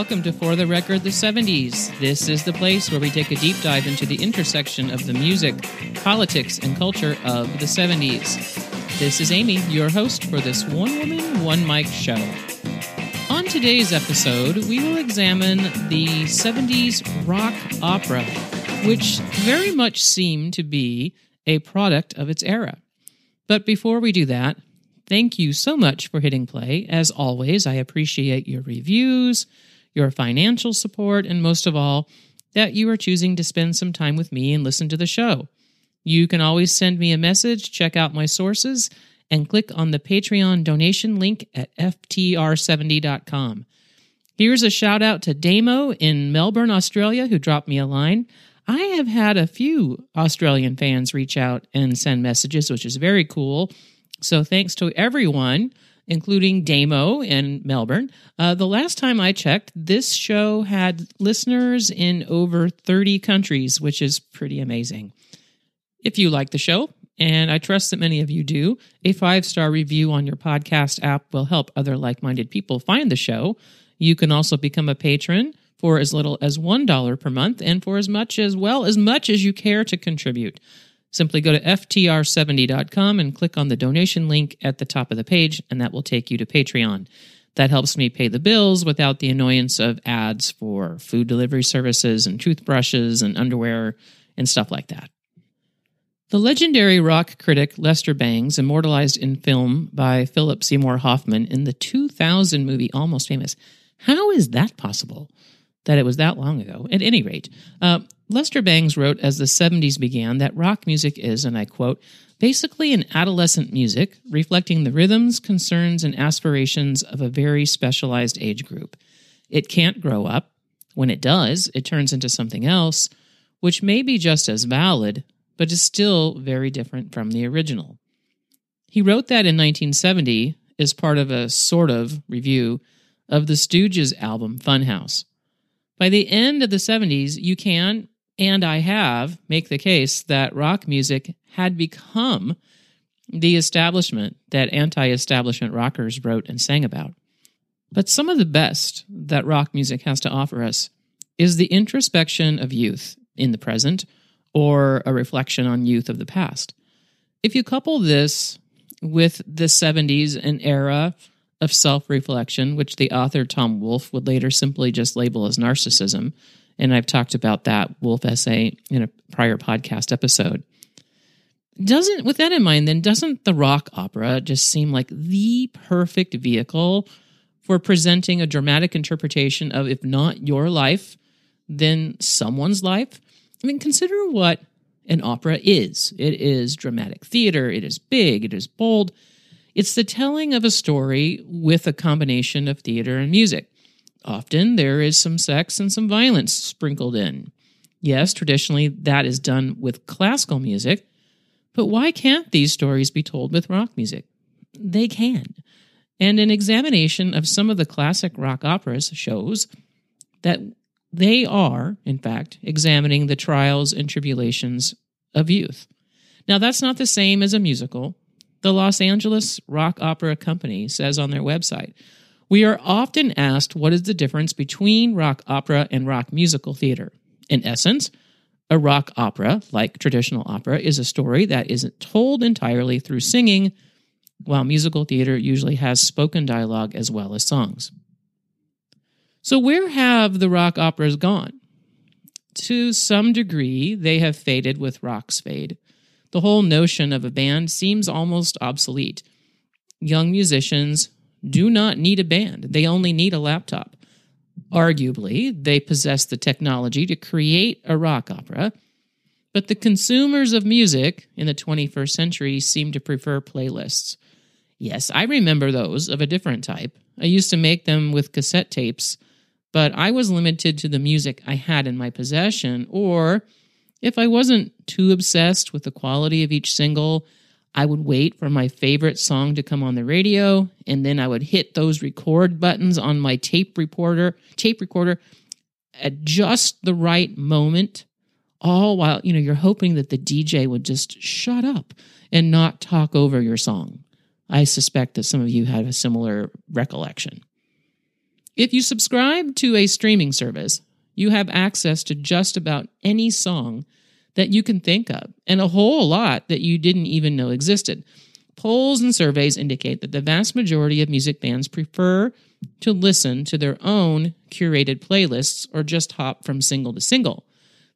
Welcome to For the Record, the 70s. This is the place where we take a deep dive into the intersection of the music, politics, and culture of the 70s. This is Amy, your host for this one-woman, one-mic show. On today's episode, we will examine the 70s rock opera, which very much seemed to be a product of its era. But before we do that, thank you so much for hitting play. As always, I appreciate your reviews, your financial support, and most of all, that you are choosing to spend some time with me and listen to the show. You can always send me a message, check out my sources, and click on the Patreon donation link at ftr70.com. Here's a shout out to Damo in Melbourne, Australia, who dropped me a line. I have had a few Australian fans reach out and send messages, which is very cool. So thanks to everyone, including Damo in Melbourne. The last time I checked, this show had listeners in over 30 countries, which is pretty amazing. If you like the show, and I trust that many of you do, a 5-star review on your podcast app will help other like-minded people find the show. You can also become a patron for as little as $1 per month and for as much as you care to contribute. Simply go to ftr70.com and click on the donation link at the top of the page, and that will take you to Patreon. That helps me pay the bills without the annoyance of ads for food delivery services and toothbrushes and underwear and stuff like that. The legendary rock critic Lester Bangs, immortalized in film by Philip Seymour Hoffman in the 2000 movie Almost Famous. How is that possible? That it was that long ago. At any rate, Lester Bangs wrote as the 70s began that rock music is, and I quote, basically an adolescent music reflecting the rhythms, concerns, and aspirations of a very specialized age group. It can't grow up. When it does, it turns into something else, which may be just as valid, but is still very different from the original. He wrote that in 1970 as part of a sort of review of the Stooges album Funhouse. By the end of the 70s, you can, and I have, make the case that rock music had become the establishment that anti-establishment rockers wrote and sang about. But some of the best that rock music has to offer us is the introspection of youth in the present or a reflection on youth of the past. If you couple this with the 70s, an era of self-reflection, which the author Tom Wolfe would later simply just label as narcissism, and I've talked about that Wolfe essay in a prior podcast episode. With that in mind, then, doesn't the rock opera just seem like the perfect vehicle for presenting a dramatic interpretation of, if not your life, then someone's life? I mean, consider what an opera is. It is dramatic theater, it is big, it is bold. It's the telling of a story with a combination of theater and music. Often there is some sex and some violence sprinkled in. Yes, traditionally that is done with classical music, but why can't these stories be told with rock music? They can. And an examination of some of the classic rock operas shows that they are, in fact, examining the trials and tribulations of youth. Now, that's not the same as a musical. The Los Angeles Rock Opera Company says on their website, we are often asked what is the difference between rock opera and rock musical theater. In essence, a rock opera, like traditional opera, is a story that isn't told entirely through singing, while musical theater usually has spoken dialogue as well as songs. So where have the rock operas gone? To some degree, they have faded with rock's fade. The whole notion of a band seems almost obsolete. Young musicians do not need a band. They only need a laptop. Arguably, they possess the technology to create a rock opera, but the consumers of music in the 21st century seem to prefer playlists. Yes, I remember those of a different type. I used to make them with cassette tapes, but I was limited to the music I had in my possession, or if I wasn't too obsessed with the quality of each single, I would wait for my favorite song to come on the radio, and then I would hit those record buttons on my tape recorder at just the right moment, all while, you're hoping that the DJ would just shut up and not talk over your song. I suspect that some of you have a similar recollection. If you subscribe to a streaming service, you have access to just about any song that you can think of, and a whole lot that you didn't even know existed. Polls and surveys indicate that the vast majority of music fans prefer to listen to their own curated playlists or just hop from single to single.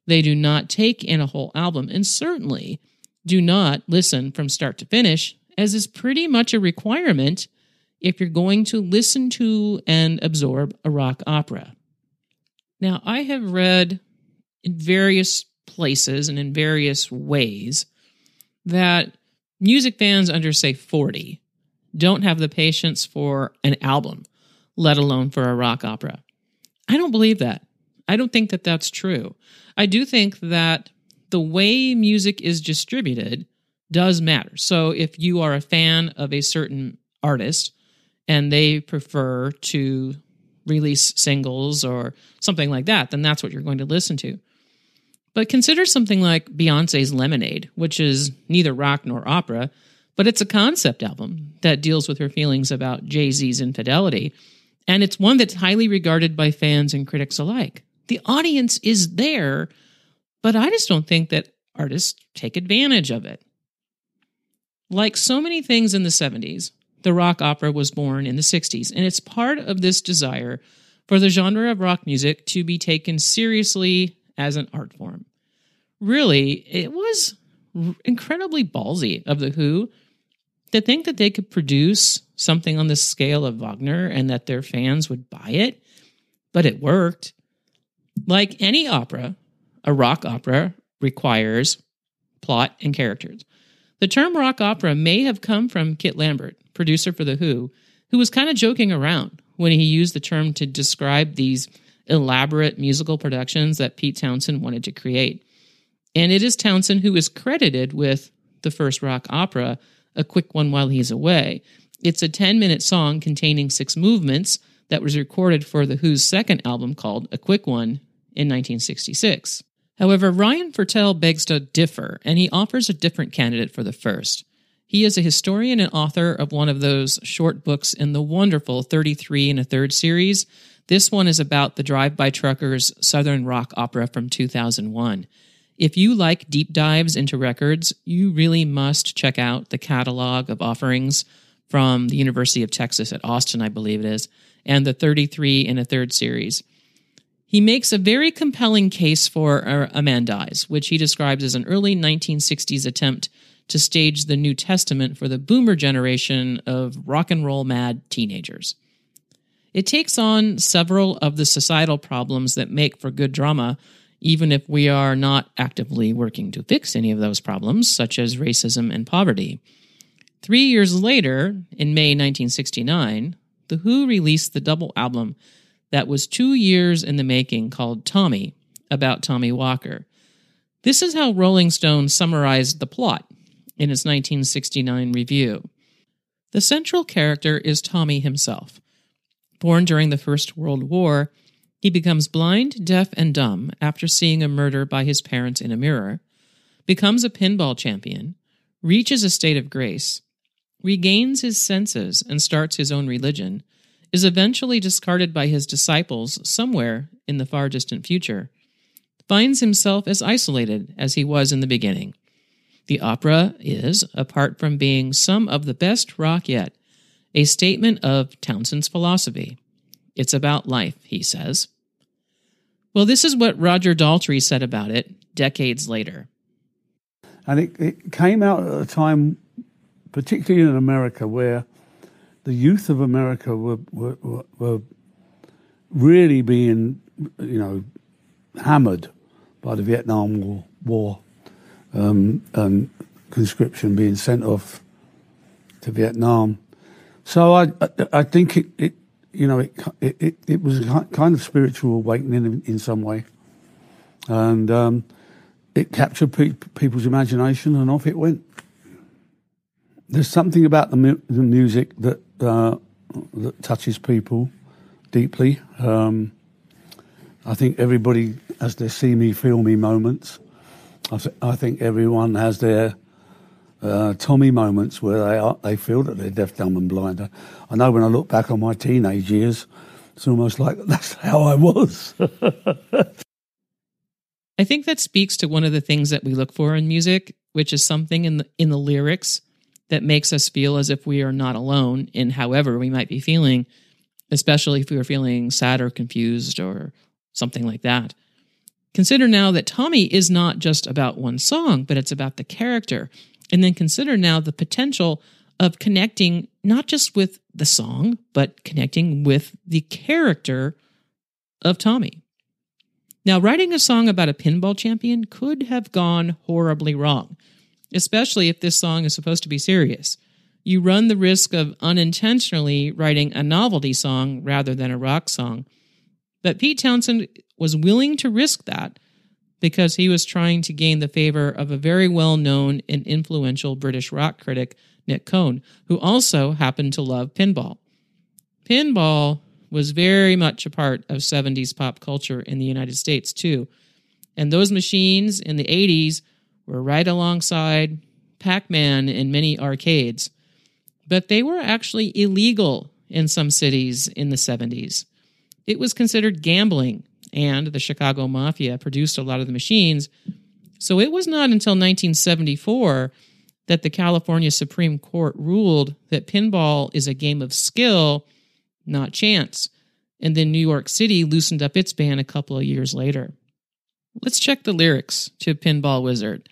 They do not take in a whole album and certainly do not listen from start to finish, as is pretty much a requirement if you're going to listen to and absorb a rock opera. Now, I have read in various places and in various ways that music fans under, say, 40 don't have the patience for an album, let alone for a rock opera. I don't believe that. I don't think that that's true. I do think that the way music is distributed does matter. So if you are a fan of a certain artist and they prefer to release singles or something like that, then that's what you're going to listen to. But consider something like Beyoncé's Lemonade, which is neither rock nor opera, but it's a concept album that deals with her feelings about Jay-Z's infidelity, and it's one that's highly regarded by fans and critics alike. The audience is there, but I just don't think that artists take advantage of it. Like so many things in the 70s, the rock opera was born in the 60s, and it's part of this desire for the genre of rock music to be taken seriously as an art form. Really, it was incredibly ballsy of The Who to think that they could produce something on the scale of Wagner and that their fans would buy it, but it worked. Like any opera, a rock opera requires plot and characters. The term rock opera may have come from Kit Lambert, producer for The Who, who was kind of joking around when he used the term to describe these elaborate musical productions that Pete Townshend wanted to create. And it is Townshend who is credited with the first rock opera, A Quick One While He's Away. It's a 10-minute song containing 6 movements that was recorded for The Who's second album called A Quick One in 1966. However, Ryan Fortel begs to differ, and he offers a different candidate for the first. He is a historian and author of one of those short books in the wonderful 33 and a Third series. This one is about the Drive By Truckers Southern Rock Opera from 2001. If you like deep dives into records, you really must check out the catalog of offerings from the University of Texas at Austin, I believe it is, and the 33 and a Third series. He makes a very compelling case for Amandize, which he describes as an early 1960s attempt to stage the New Testament for the boomer generation of rock and roll mad teenagers. It takes on several of the societal problems that make for good drama, even if we are not actively working to fix any of those problems, such as racism and poverty. 3 years later, in May 1969, The Who released the double album that was 2 years in the making called Tommy, about Tommy Walker. This is how Rolling Stone summarized the plot in its 1969 review. The central character is Tommy himself. Born during the First World War, he becomes blind, deaf, and dumb after seeing a murder by his parents in a mirror, becomes a pinball champion, reaches a state of grace, regains his senses and starts his own religion, is eventually discarded by his disciples somewhere in the far distant future, finds himself as isolated as he was in the beginning. The opera is, apart from being some of the best rock yet, a statement of Townshend's philosophy. It's about life, he says. Well, this is what Roger Daltrey said about it decades later. And it came out at a time, particularly in America, where the youth of America were really being, hammered by the Vietnam War. Conscription, being sent off to Vietnam. So I think it was a kind of spiritual awakening in some way, and it captured people's imagination, and off it went. There's something about the music that touches people deeply. I think everybody has their see me, feel me moments. I think everyone has their Tommy moments where they feel that they're deaf, dumb and blind. I know when I look back on my teenage years, It's almost like that's how I was. I think that speaks to one of the things that we look for in music, which is something in the lyrics that makes us feel as if we are not alone in however we might be feeling, especially if we were feeling sad or confused or something like that. Consider now that Tommy is not just about one song, but it's about the character. And then consider now the potential of connecting not just with the song, but connecting with the character of Tommy. Now, writing a song about a pinball champion could have gone horribly wrong, especially if this song is supposed to be serious. You run the risk of unintentionally writing a novelty song rather than a rock song. But Pete Townshend was willing to risk that because he was trying to gain the favor of a very well-known and influential British rock critic, Nick Cohn, who also happened to love pinball. Pinball was very much a part of 70s pop culture in the United States, too. And those machines in the 80s were right alongside Pac-Man in many arcades. But they were actually illegal in some cities in the 70s. It was considered gambling, and the Chicago Mafia produced a lot of the machines. So it was not until 1974 that the California Supreme Court ruled that pinball is a game of skill, not chance. And then New York City loosened up its ban a couple of years later. Let's check the lyrics to Pinball Wizard.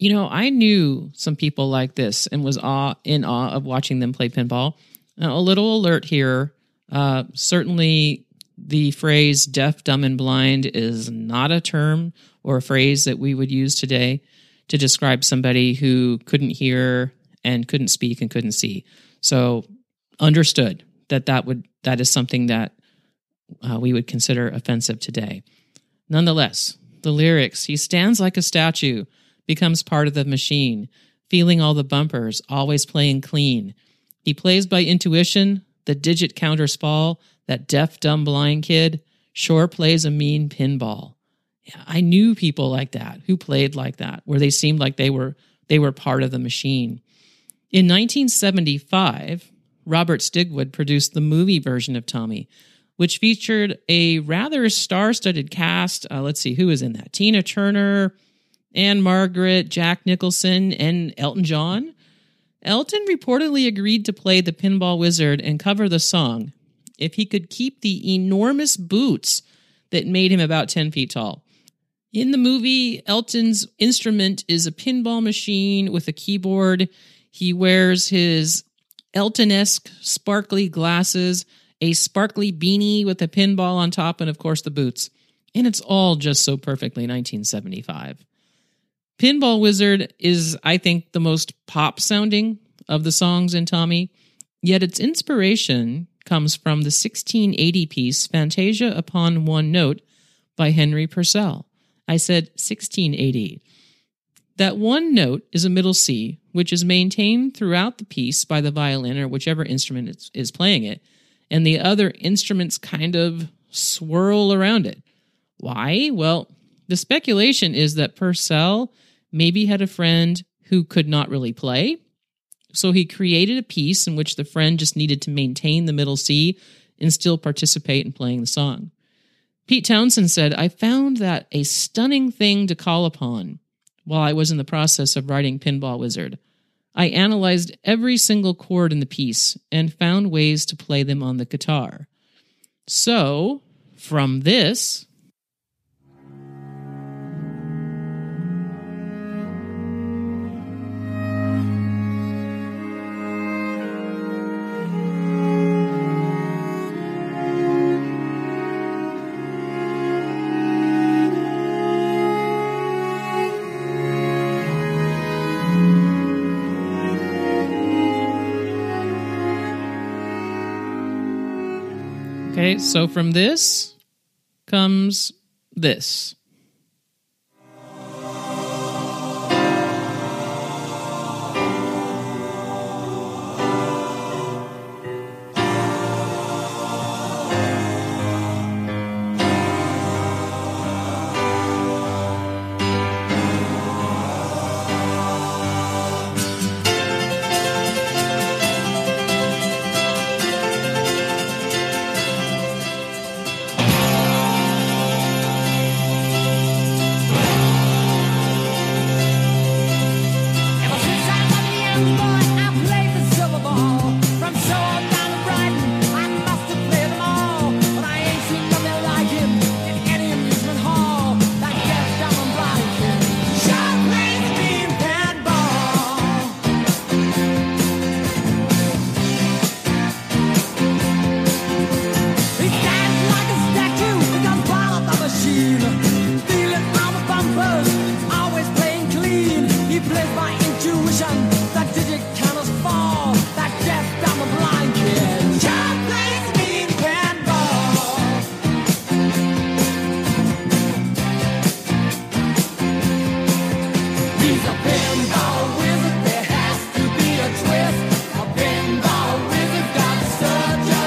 You know, I knew some people like this and was in awe of watching them play pinball. Now, a little alert here, certainly... the phrase deaf, dumb, and blind is not a term or a phrase that we would use today to describe somebody who couldn't hear and couldn't speak and couldn't see. So understood that is something that we would consider offensive today. Nonetheless, the lyrics, he stands like a statue, becomes part of the machine, feeling all the bumpers, always playing clean. He plays by intuition, the digit counters fall, that deaf, dumb, blind kid sure plays a mean pinball. Yeah, I knew people like that who played like that, where they seemed like they were part of the machine. In 1975, Robert Stigwood produced the movie version of Tommy, which featured a rather star-studded cast. Let's see, who was in that? Tina Turner, Anne Margaret, Jack Nicholson, and Elton John. Elton reportedly agreed to play the Pinball Wizard and cover the song if he could keep the enormous boots that made him about 10 feet tall. In the movie, Elton's instrument is a pinball machine with a keyboard. He wears his Elton-esque sparkly glasses, a sparkly beanie with a pinball on top, and of course the boots. And it's all just so perfectly 1975. Pinball Wizard is, I think, the most pop-sounding of the songs in Tommy, yet its inspiration comes from the 1680 piece Fantasia Upon One Note by Henry Purcell. I said 1680. That one note is a middle C, which is maintained throughout the piece by the violin or whichever instrument is playing it, and the other instruments kind of swirl around it. Why? Well, the speculation is that Purcell maybe had a friend who could not really play, so he created a piece in which the friend just needed to maintain the middle C and still participate in playing the song. Pete Townshend said, "I found that a stunning thing to call upon while I was in the process of writing Pinball Wizard. I analyzed every single chord in the piece and found ways to play them on the guitar." So, from this... Okay, so from this comes this. first, always playing clean. He plays by intuition, that digit counters fall, that deaf, dumb and blind kid. John plays mean pinball. He's a pinball wizard, there has to be a twist. A pinball wizard got such a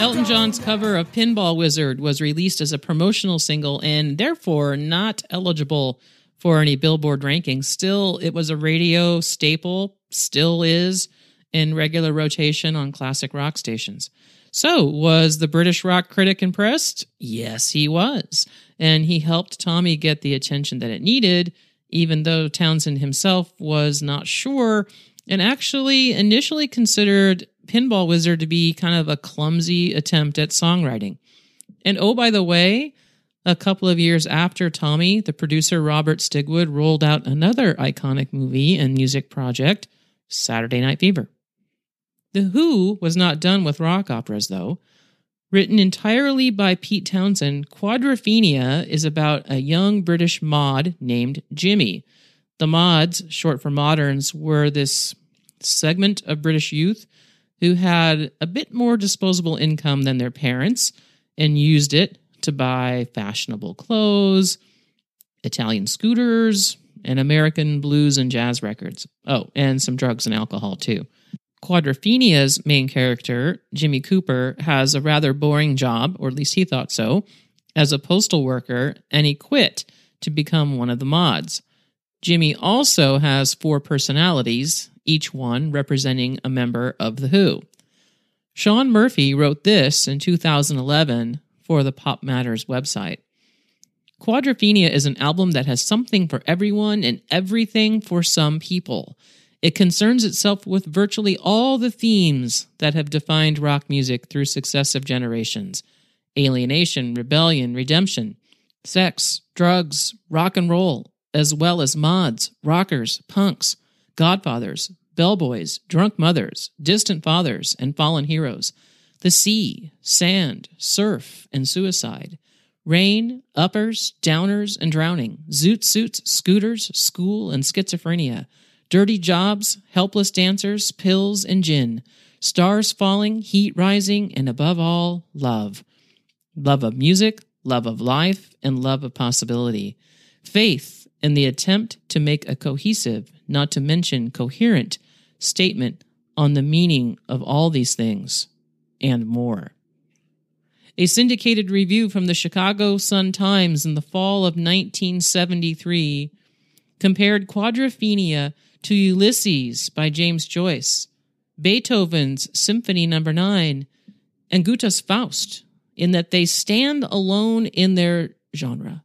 Elton John's cover of Pinball Wizard was released as a promotional single and therefore not eligible for any Billboard rankings. Still, it was a radio staple, still is, in regular rotation on classic rock stations. So, was the British rock critic impressed? Yes, he was. And he helped Tommy get the attention that it needed, even though Townsend himself was not sure and actually initially considered Pinball Wizard to be kind of a clumsy attempt at songwriting. And oh, by the way, a couple of years after Tommy, the producer Robert Stigwood rolled out another iconic movie and music project, Saturday Night Fever. The Who was not done with rock operas, though. Written entirely by Pete Townshend, Quadrophenia is about a young British mod named Jimmy. The mods, short for moderns, were this segment of British youth who had a bit more disposable income than their parents and used it to buy fashionable clothes, Italian scooters, and American blues and jazz records. Oh, and some drugs and alcohol, too. Quadrophenia's main character, Jimmy Cooper, has a rather boring job, or at least he thought so, as a postal worker, and he quit to become one of the mods. Jimmy also has four personalities, each one representing a member of The Who. Sean Murphy wrote this in 2011 for the Pop Matters website. Quadrophenia is an album that has something for everyone and everything for some people. It concerns itself with virtually all the themes that have defined rock music through successive generations. Alienation, rebellion, redemption, sex, drugs, rock and roll, as well as mods, rockers, punks, godfathers, bellboys, drunk mothers, distant fathers, and fallen heroes, the sea, sand, surf, and suicide, rain, uppers, downers, and drowning, zoot suits, scooters, school, and schizophrenia, dirty jobs, helpless dancers, pills, and gin, stars falling, heat rising, and above all, love. Love of music, love of life, and love of possibility. Faith in the attempt to make a cohesive, not to mention coherent, statement on the meaning of all these things and more. A syndicated review from the Chicago Sun-Times in the fall of 1973 compared Quadrophenia to Ulysses by James Joyce, Beethoven's Symphony No. 9, and Goethe's Faust, in that they stand alone in their genre.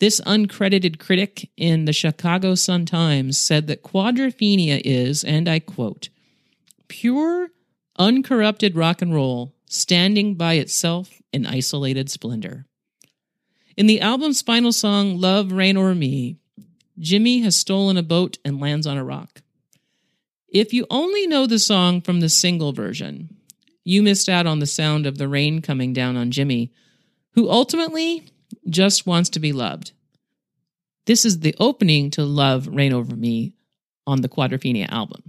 This uncredited critic in the Chicago Sun-Times said that Quadrophenia is, and I quote, pure, uncorrupted rock and roll, standing by itself in isolated splendor. In the album's final song, Love, Rain, or Me, Jimmy has stolen a boat and lands on a rock. If you only know the song from the single version, you missed out on the sound of the rain coming down on Jimmy, who ultimately just wants to be loved. This is the opening to Love, Rain Over Me on the Quadrophenia album.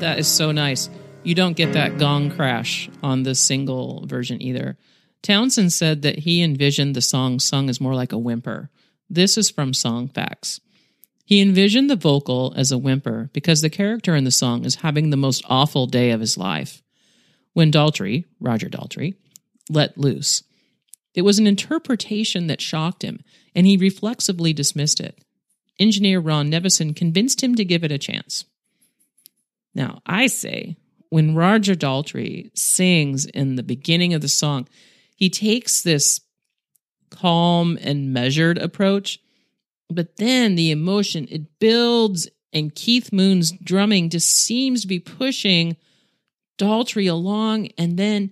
That is so nice. You don't get that gong crash on the single version either. Townsend said that he envisioned the song sung as more like a whimper. This is from Song Facts. He envisioned the vocal as a whimper because the character in the song is having the most awful day of his life. When Daltrey, Roger Daltrey, let loose, it was an interpretation that shocked him, and he reflexively dismissed it. Engineer Ron Nevison convinced him to give it a chance. Now, I say, when Roger Daltrey sings in the beginning of the song, he takes this calm and measured approach. But then the emotion, it builds, and Keith Moon's drumming just seems to be pushing Daltrey along, and then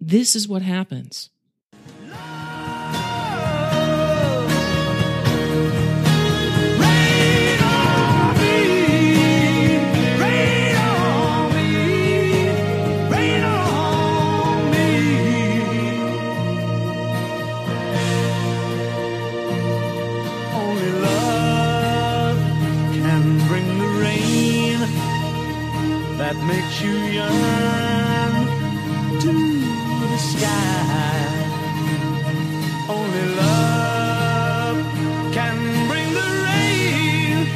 this is what happens. Makes you yearn to the sky. Only love can bring the rain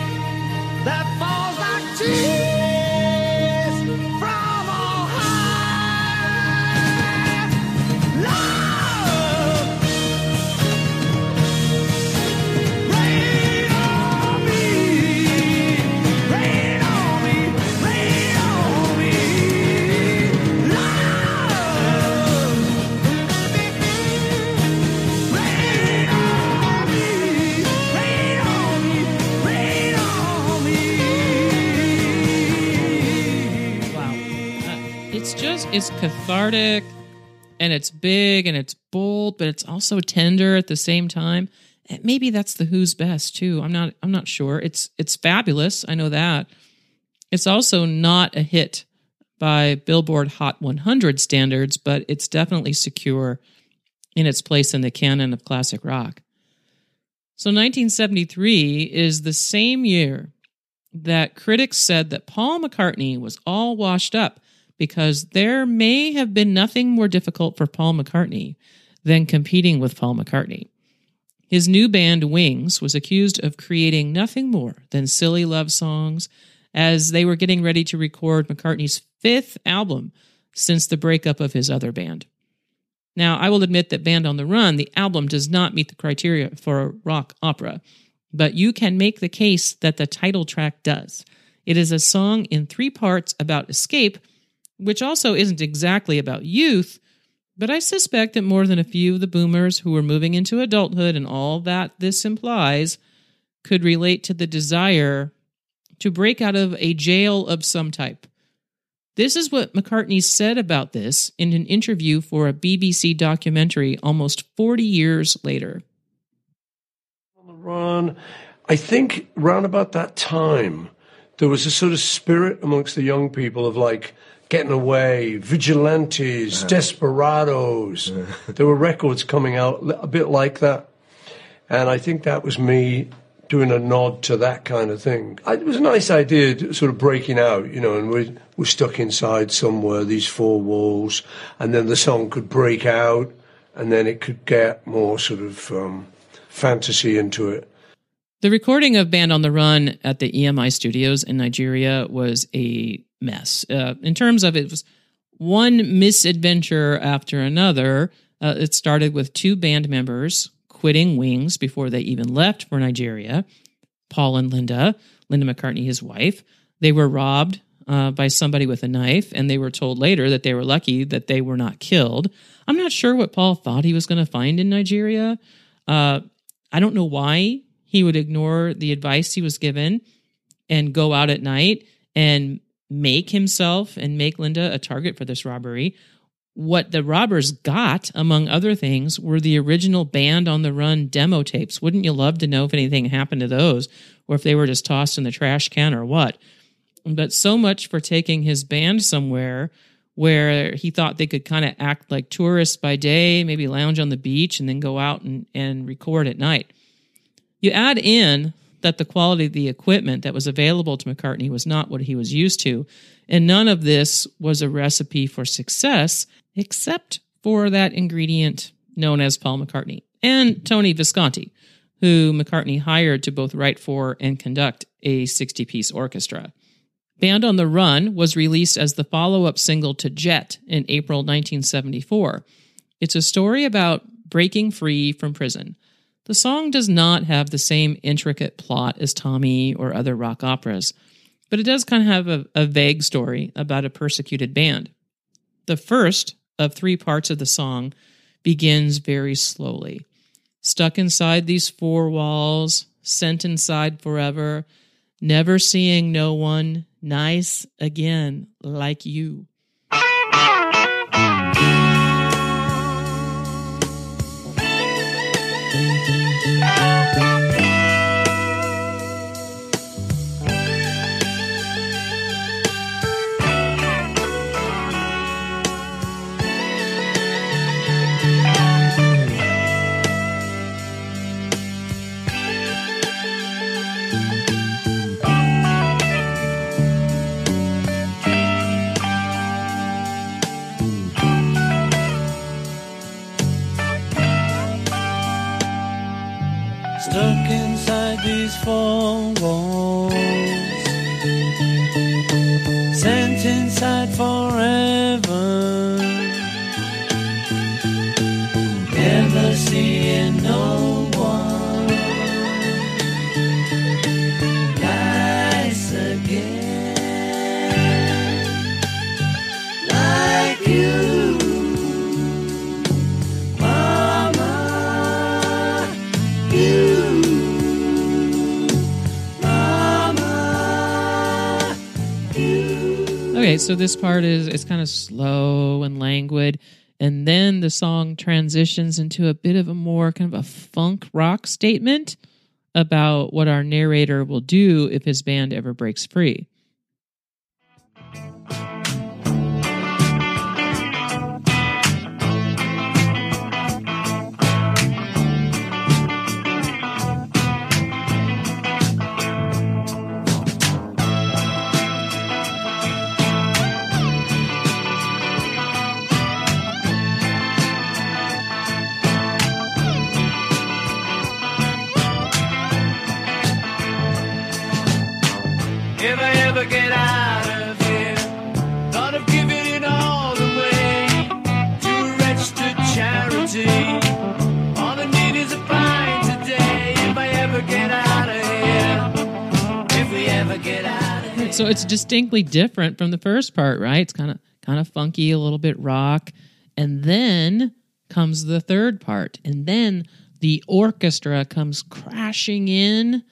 that falls like tears from on high. Love, rain on me, rain on me, rain. It's cathartic, and it's big, and it's bold, but it's also tender at the same time. And maybe that's the Who's best too. I'm not sure. It's fabulous. I know that. It's also not a hit by Billboard Hot 100 standards, but it's definitely secure in its place in the canon of classic rock. So 1973 is the same year that critics said that Paul McCartney was all washed up, because there may have been nothing more difficult for Paul McCartney than competing with Paul McCartney. His new band, Wings, was accused of creating nothing more than silly love songs as they were getting ready to record McCartney's fifth album since the breakup of his other band. Now, I will admit that Band on the Run, the album, does not meet the criteria for a rock opera, but you can make the case that the title track does. It is a song in three parts about escape, which also isn't exactly about youth, but I suspect that more than a few of the boomers who were moving into adulthood and all that this implies could relate to the desire to break out of a jail of some type. This is what McCartney said about this in an interview for a BBC documentary almost 40 years later. Ron, I think round about that time, there was a sort of spirit amongst the young people of like, getting away, vigilantes, desperados. There were records coming out a bit like that. And I think that was me doing a nod to that kind of thing. It was a nice idea, to sort of breaking out, you know, and we're stuck inside somewhere, these four walls, and then the song could break out, and then it could get more sort of fantasy into it. The recording of Band on the Run at the EMI Studios in Nigeria was a mess. In terms of it was one misadventure after another. It started with two band members quitting Wings before they even left for Nigeria, Paul and Linda McCartney, his wife. They were robbed by somebody with a knife, and they were told later that they were lucky that they were not killed. I'm not sure what Paul thought he was going to find in Nigeria. I don't know why he would ignore the advice he was given and go out at night and make himself and make Linda a target for this robbery. What the robbers got, among other things, were the original Band on the Run demo tapes. Wouldn't you love to know if anything happened to those, or if they were just tossed in the trash can or what? But so much for taking his band somewhere where he thought they could kind of act like tourists by day, maybe lounge on the beach, and then go out and record at night. You add in that the quality of the equipment that was available to McCartney was not what he was used to, and none of this was a recipe for success, except for that ingredient known as Paul McCartney and Tony Visconti, who McCartney hired to both write for and conduct a 60-piece orchestra. Band on the Run was released as the follow-up single to Jet in April 1974. It's a story about breaking free from prison. The song does not have the same intricate plot as Tommy or other rock operas, but it does kind of have a vague story about a persecuted band. The first of three parts of the song begins very slowly. Stuck inside these four walls, sent inside forever, never seeing no one, nice again like you. Stuck inside these four walls, sent inside forever, never seeing no one, nice again, like you. Okay, so this part is kind of slow and languid, and then the song transitions into a bit of a more kind of a funk rock statement about what our narrator will do if his band ever breaks free. Get out of here. Thought of giving it all away to a registered charity. All I need is a pint today. If I ever get out of here. If we ever get out of here. So it's distinctly different from the first part, right? It's kind of funky, a little bit rock. And then comes the third part. And then the orchestra comes crashing in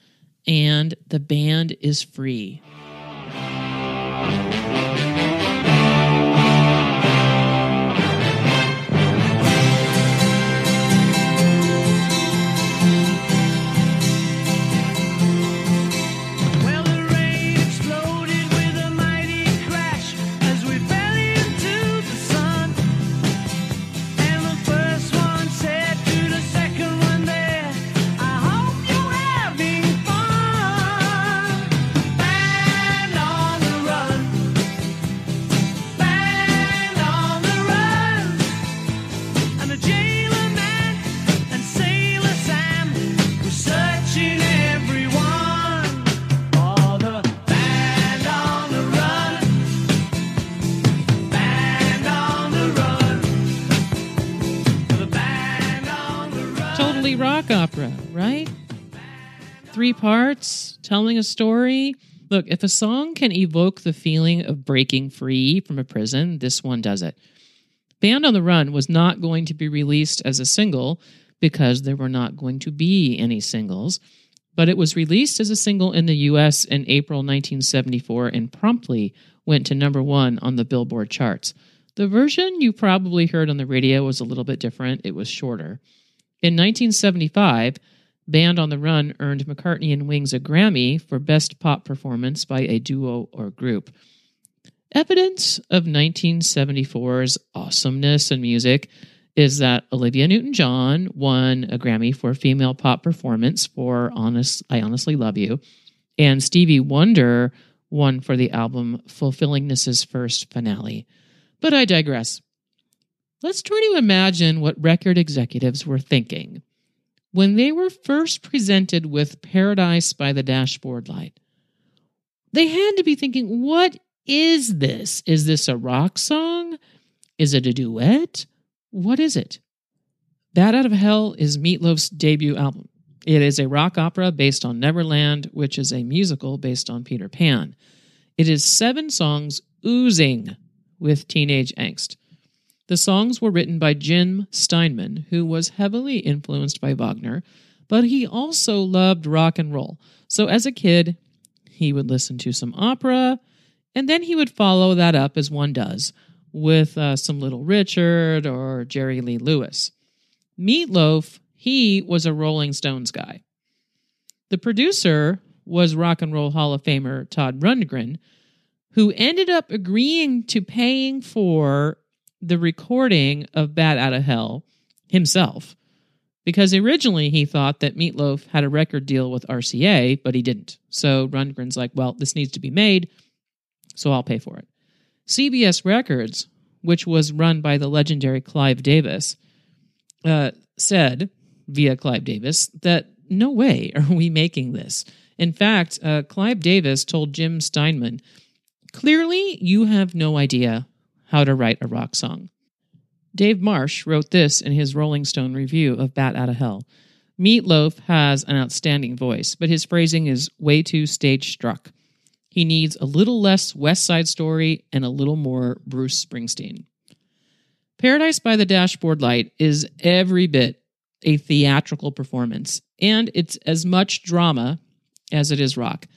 and the band is free. Rock opera, right? Three parts, telling a story. Look, if a song can evoke the feeling of breaking free from a prison, this one does it. Band on the Run was not going to be released as a single because there were not going to be any singles, but it was released as a single in the U.S. in April 1974 and promptly went to number one on the Billboard charts. The version you probably heard on the radio was a little bit different. It was shorter. In 1975, Band on the Run earned McCartney and Wings a Grammy for Best Pop Performance by a Duo or Group. Evidence of 1974's awesomeness in music is that Olivia Newton-John won a Grammy for Female Pop Performance for I Honestly Love You, and Stevie Wonder won for the album Fulfillingness's First Finale. But I digress. Let's try to imagine what record executives were thinking. When they were first presented with Paradise by the Dashboard Light, they had to be thinking, what is this? Is this a rock song? Is it a duet? What is it? Bat Out of Hell is Meatloaf's debut album. It is a rock opera based on Neverland, which is a musical based on Peter Pan. It is 7 songs oozing with teenage angst. The songs were written by Jim Steinman, who was heavily influenced by Wagner, but he also loved rock and roll. So as a kid, he would listen to some opera, and then he would follow that up, as one does, with some Little Richard or Jerry Lee Lewis. Meatloaf, he was a Rolling Stones guy. The producer was Rock and Roll Hall of Famer Todd Rundgren, who ended up agreeing to paying for the recording of Bat Out of Hell himself, because originally he thought that Meatloaf had a record deal with RCA, but he didn't. So Rundgren's like, well, this needs to be made, so I'll pay for it. CBS Records, which was run by the legendary Clive Davis, said, via Clive Davis, that no way are we making this. In fact, Clive Davis told Jim Steinman, clearly you have no idea how to write a rock song. Dave Marsh wrote this in his Rolling Stone review of Bat Out of Hell. Meatloaf has an outstanding voice, but his phrasing is way too stage-struck. He needs a little less West Side Story and a little more Bruce Springsteen. Paradise by the Dashboard Light is every bit a theatrical performance, and it's as much drama as it is rock.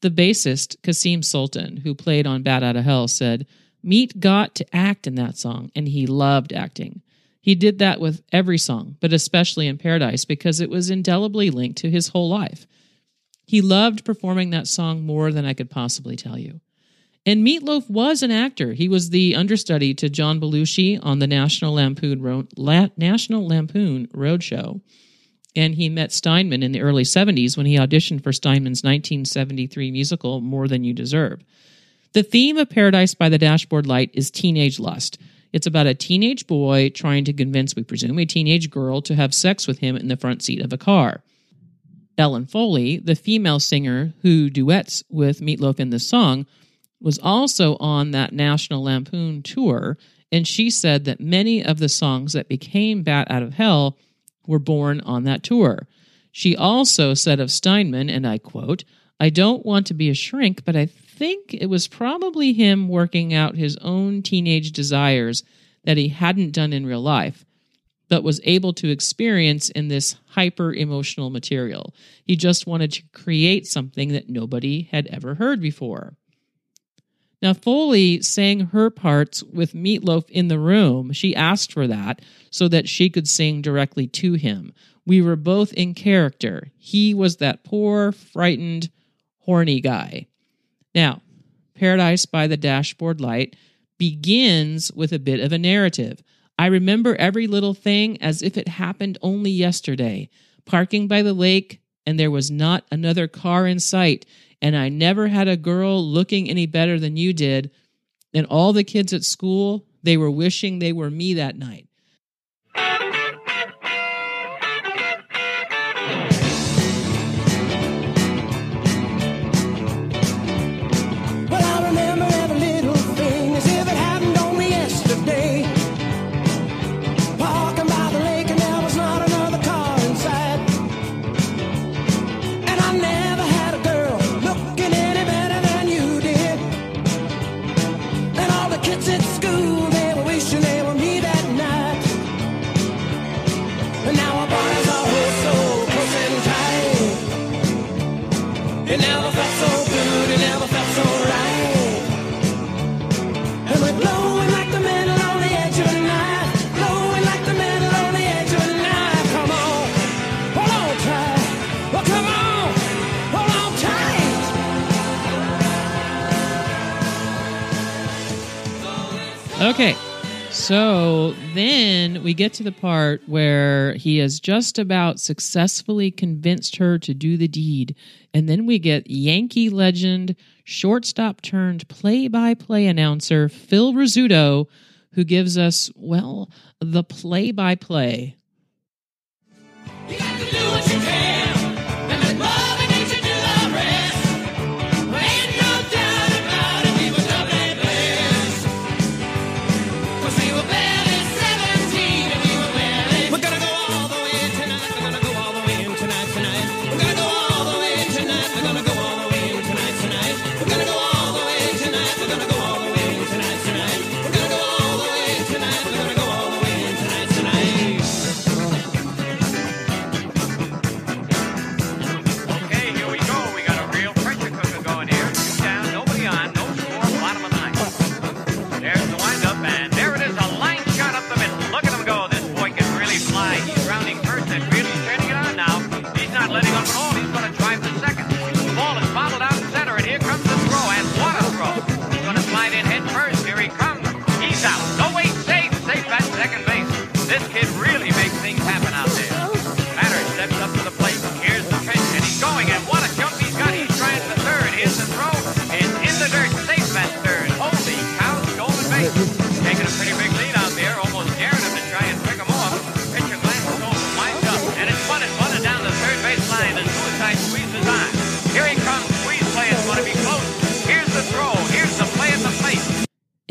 The bassist, Kasim Sultan, who played on Bat Out of Hell, said, Meat got to act in that song, and he loved acting. He did that with every song, but especially in Paradise, because it was indelibly linked to his whole life. He loved performing that song more than I could possibly tell you. And Meatloaf was an actor. He was the understudy to John Belushi on the National Lampoon Roadshow, and he met Steinman in the early 70s when he auditioned for Steinman's 1973 musical, More Than You Deserve. The theme of Paradise by the Dashboard Light is teenage lust. It's about a teenage boy trying to convince, we presume, a teenage girl to have sex with him in the front seat of a car. Ellen Foley, the female singer who duets with Meatloaf in this song, was also on that National Lampoon tour, and she said that many of the songs that became Bat Out of Hell were born on that tour. She also said of Steinman, and I quote, I don't want to be a shrink, but I think it was probably him working out his own teenage desires that he hadn't done in real life, but was able to experience in this hyper-emotional material. He just wanted to create something that nobody had ever heard before. Now, Foley sang her parts with Meatloaf in the room. She asked for that so that she could sing directly to him. We were both in character. He was that poor, frightened, horny guy. Now, Paradise by the Dashboard Light begins with a bit of a narrative. I remember every little thing as if it happened only yesterday. Parking by the lake, and there was not another car in sight, and I never had a girl looking any better than you did, and all the kids at school, they were wishing they were me that night. Okay, so then we get to the part where he has just about successfully convinced her to do the deed. And then we get Yankee legend, shortstop turned play-by-play announcer Phil Rizzuto, who gives us, well, the play-by-play. Yeah!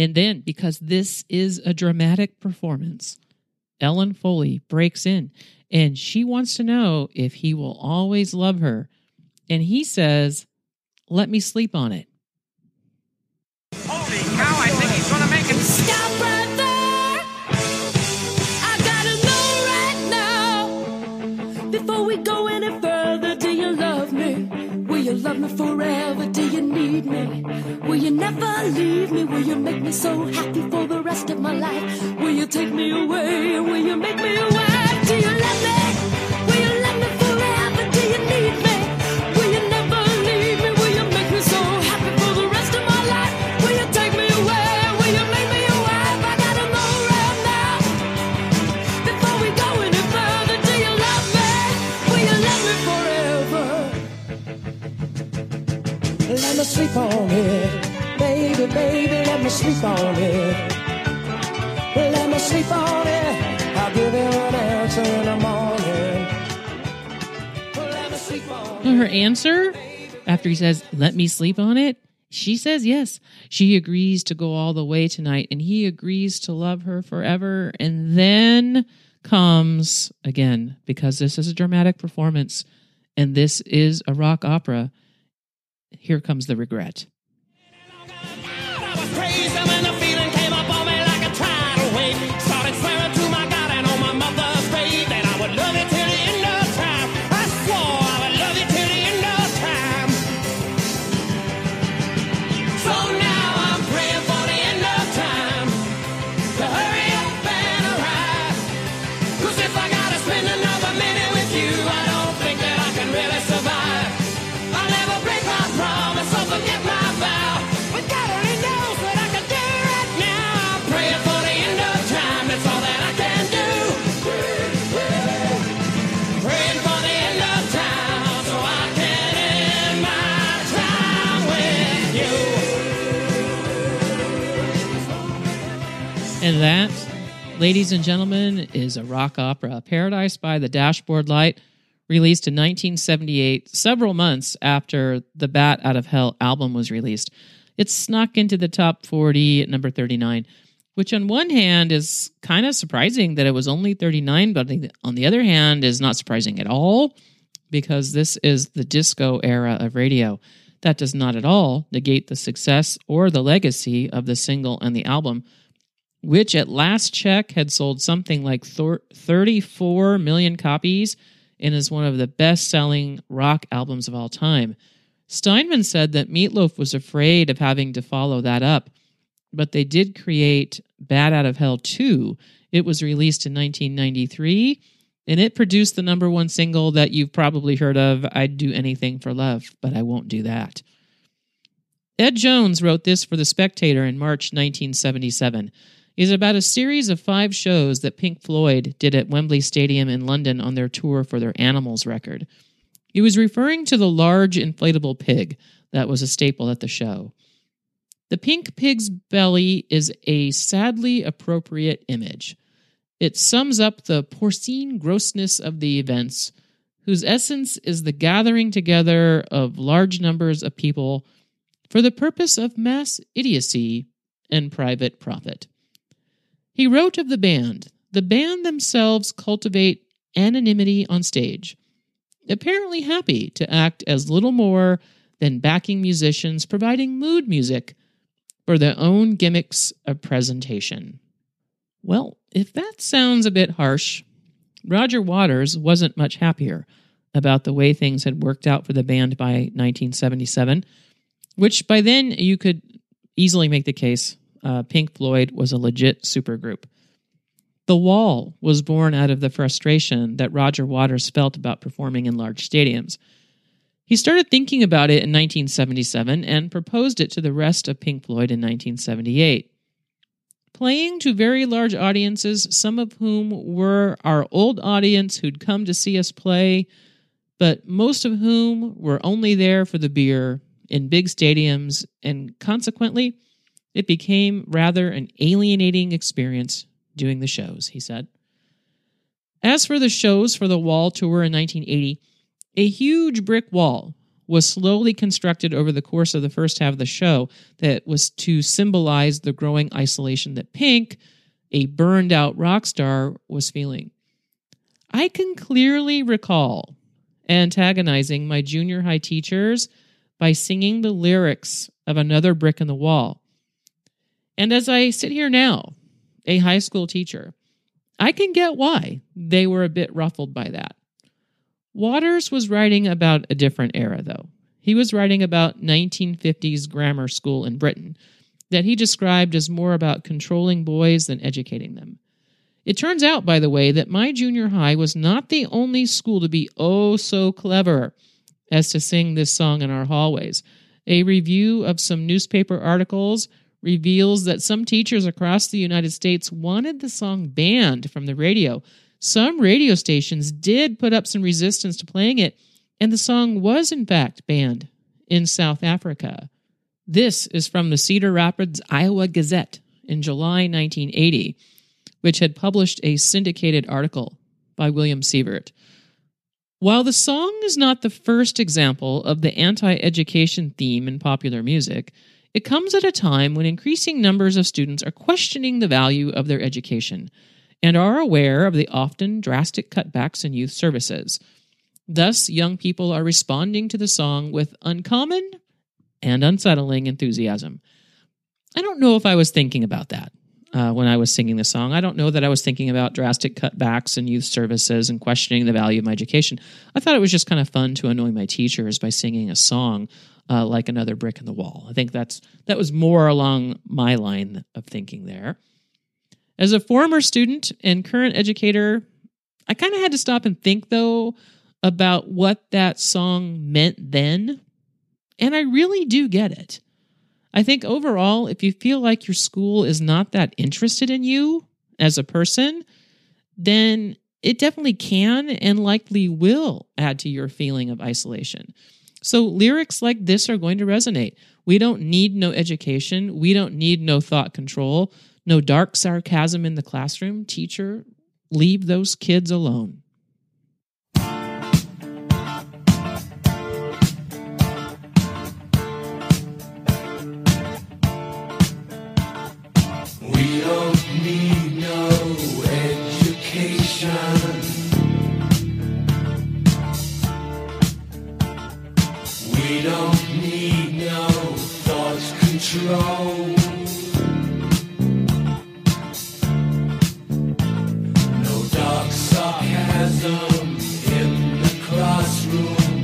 And then, because this is a dramatic performance, Ellen Foley breaks in, and she wants to know if he will always love her. And he says, "Let me sleep on it." Holy cow, I think he's going to make it. Stop right there. I got to know right now. Before we go any further, do you love me? Will you love me forever? Do you need me? Will you never leave me? Will you make me so happy for the rest of my life? Will you take me away? Will you make me away? Do you love me? Let me sleep on it, baby, baby, let me sleep on it. Let me sleep on it, I'll give you an answer in the morning. Let me sleep on it. Her answer, after he says, "Let me sleep on it," she says yes. She agrees to go all the way tonight, and he agrees to love her forever. And then comes, again, because this is a dramatic performance, and this is a rock opera, here comes the regret. I was crazy when the feeling came up on me like a tidal wave. Started swearing to my God and on my mother's grave that I would love you till the end of time. I swore I would love you till the end of time. So now I'm praying for the end of time. So hurry up and arrive. 'Cause if I gotta spend another minute with you, I don't think that I can really survive. I'll never break my promise or forget my vow, but God only knows what I can do right now. I'm praying for the end of time, that's all that I can do. Praying for the end of time, so I can end my time with you. And that, ladies and gentlemen, is a rock opera, Paradise by the Dashboard Light, released in 1978, several months after the Bat Out of Hell album was released. It snuck into the top 40 at number 39, which on one hand is kind of surprising that it was only 39, but on the other hand is not surprising at all, because this is the disco era of radio. That does not at all negate the success or the legacy of the single and the album, which at last check had sold something like 34 million copies, and is one of the best-selling rock albums of all time. Steinman said that Meatloaf was afraid of having to follow that up, but they did create Bat Out of Hell 2. It was released in 1993, and it produced the number one single that you've probably heard of, "I'd Do Anything for Love, But I Won't Do That." Ed Jones wrote this for The Spectator in March 1977. Is about a series of 5 shows that Pink Floyd did at Wembley Stadium in London on their tour for their Animals record. He was referring to the large inflatable pig that was a staple at the show. The pink pig's belly is a sadly appropriate image. It sums up the porcine grossness of the events, whose essence is the gathering together of large numbers of people for the purpose of mass idiocy and private profit. He wrote of the band themselves cultivate anonymity on stage, apparently happy to act as little more than backing musicians providing mood music for their own gimmicks of presentation. Well, if that sounds a bit harsh, Roger Waters wasn't much happier about the way things had worked out for the band by 1977, which by then you could easily make the case Pink Floyd was a legit supergroup. The Wall was born out of the frustration that Roger Waters felt about performing in large stadiums. He started thinking about it in 1977 and proposed it to the rest of Pink Floyd in 1978. Playing to very large audiences, some of whom were our old audience who'd come to see us play, but most of whom were only there for the beer in big stadiums, and consequently, it became rather an alienating experience doing the shows, he said. As for the shows for the Wall tour in 1980, a huge brick wall was slowly constructed over the course of the first half of the show that was to symbolize the growing isolation that Pink, a burned-out rock star, was feeling. I can clearly recall antagonizing my junior high teachers by singing the lyrics of Another Brick in the Wall. And as I sit here now, a high school teacher, I can get why they were a bit ruffled by that. Waters was writing about a different era, though. He was writing about 1950s grammar school in Britain that he described as more about controlling boys than educating them. It turns out, by the way, that my junior high was not the only school to be oh so clever as to sing this song in our hallways. A review of some newspaper articles reveals that some teachers across the United States wanted the song banned from the radio. Some radio stations did put up some resistance to playing it, and the song was, in fact, banned in South Africa. This is from the Cedar Rapids, Iowa Gazette in July 1980, which had published a syndicated article by William Sievert. While the song is not the first example of the anti-education theme in popular music, it comes at a time when increasing numbers of students are questioning the value of their education and are aware of the often drastic cutbacks in youth services. Thus, young people are responding to the song with uncommon and unsettling enthusiasm. I don't know if I was thinking about that when I was singing the song. I don't know that I was thinking about drastic cutbacks in youth services and questioning the value of my education. I thought it was just kind of fun to annoy my teachers by singing a song like Another Brick in the Wall. I think that was more along my line of thinking there. As a former student and current educator, I kind of had to stop and think, though, about what that song meant then, and I really do get it. I think overall, if you feel like your school is not that interested in you as a person, then it definitely can and likely will add to your feeling of isolation. So lyrics like this are going to resonate. We don't need no education. We don't need no thought control. No dark sarcasm in the classroom. Teacher, leave those kids alone. We don't need no education. We don't need no thought control. No dark sarcasm in the classroom.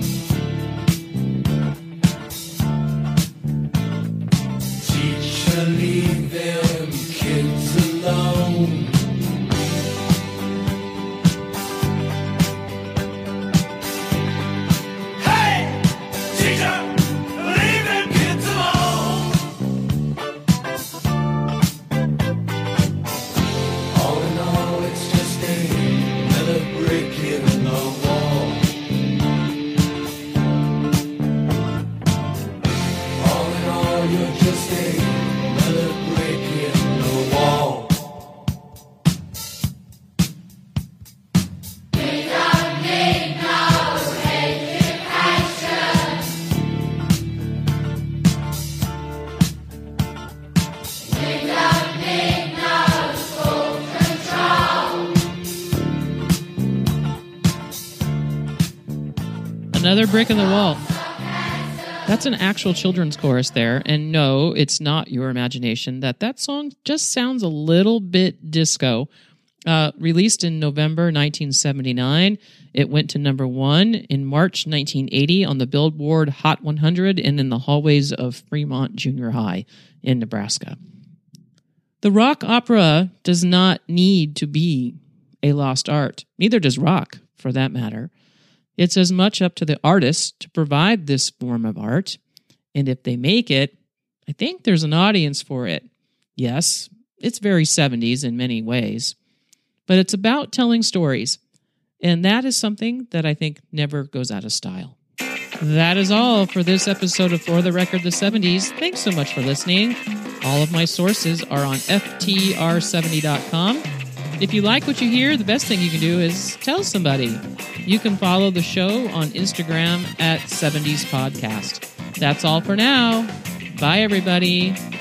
Teacher, leave them kids alone. Another Brick in the Wall. That's an actual children's chorus there. And no, it's not your imagination that song just sounds a little bit disco. Released in November 1979, it went to number one in March 1980 on the Billboard Hot 100 and in the hallways of Fremont Junior High in Nebraska. The rock opera does not need to be a lost art. Neither does rock, for that matter. It's as much up to the artist to provide this form of art, and if they make it, I think there's an audience for it. Yes, it's very 70s in many ways, but it's about telling stories, and that is something that I think never goes out of style. That is all for this episode of For the Record, the 70s. Thanks so much for listening. All of my sources are on FTR70.com. If you like what you hear, the best thing you can do is tell somebody. You can follow the show on Instagram at 70s Podcast. That's all for now. Bye, everybody.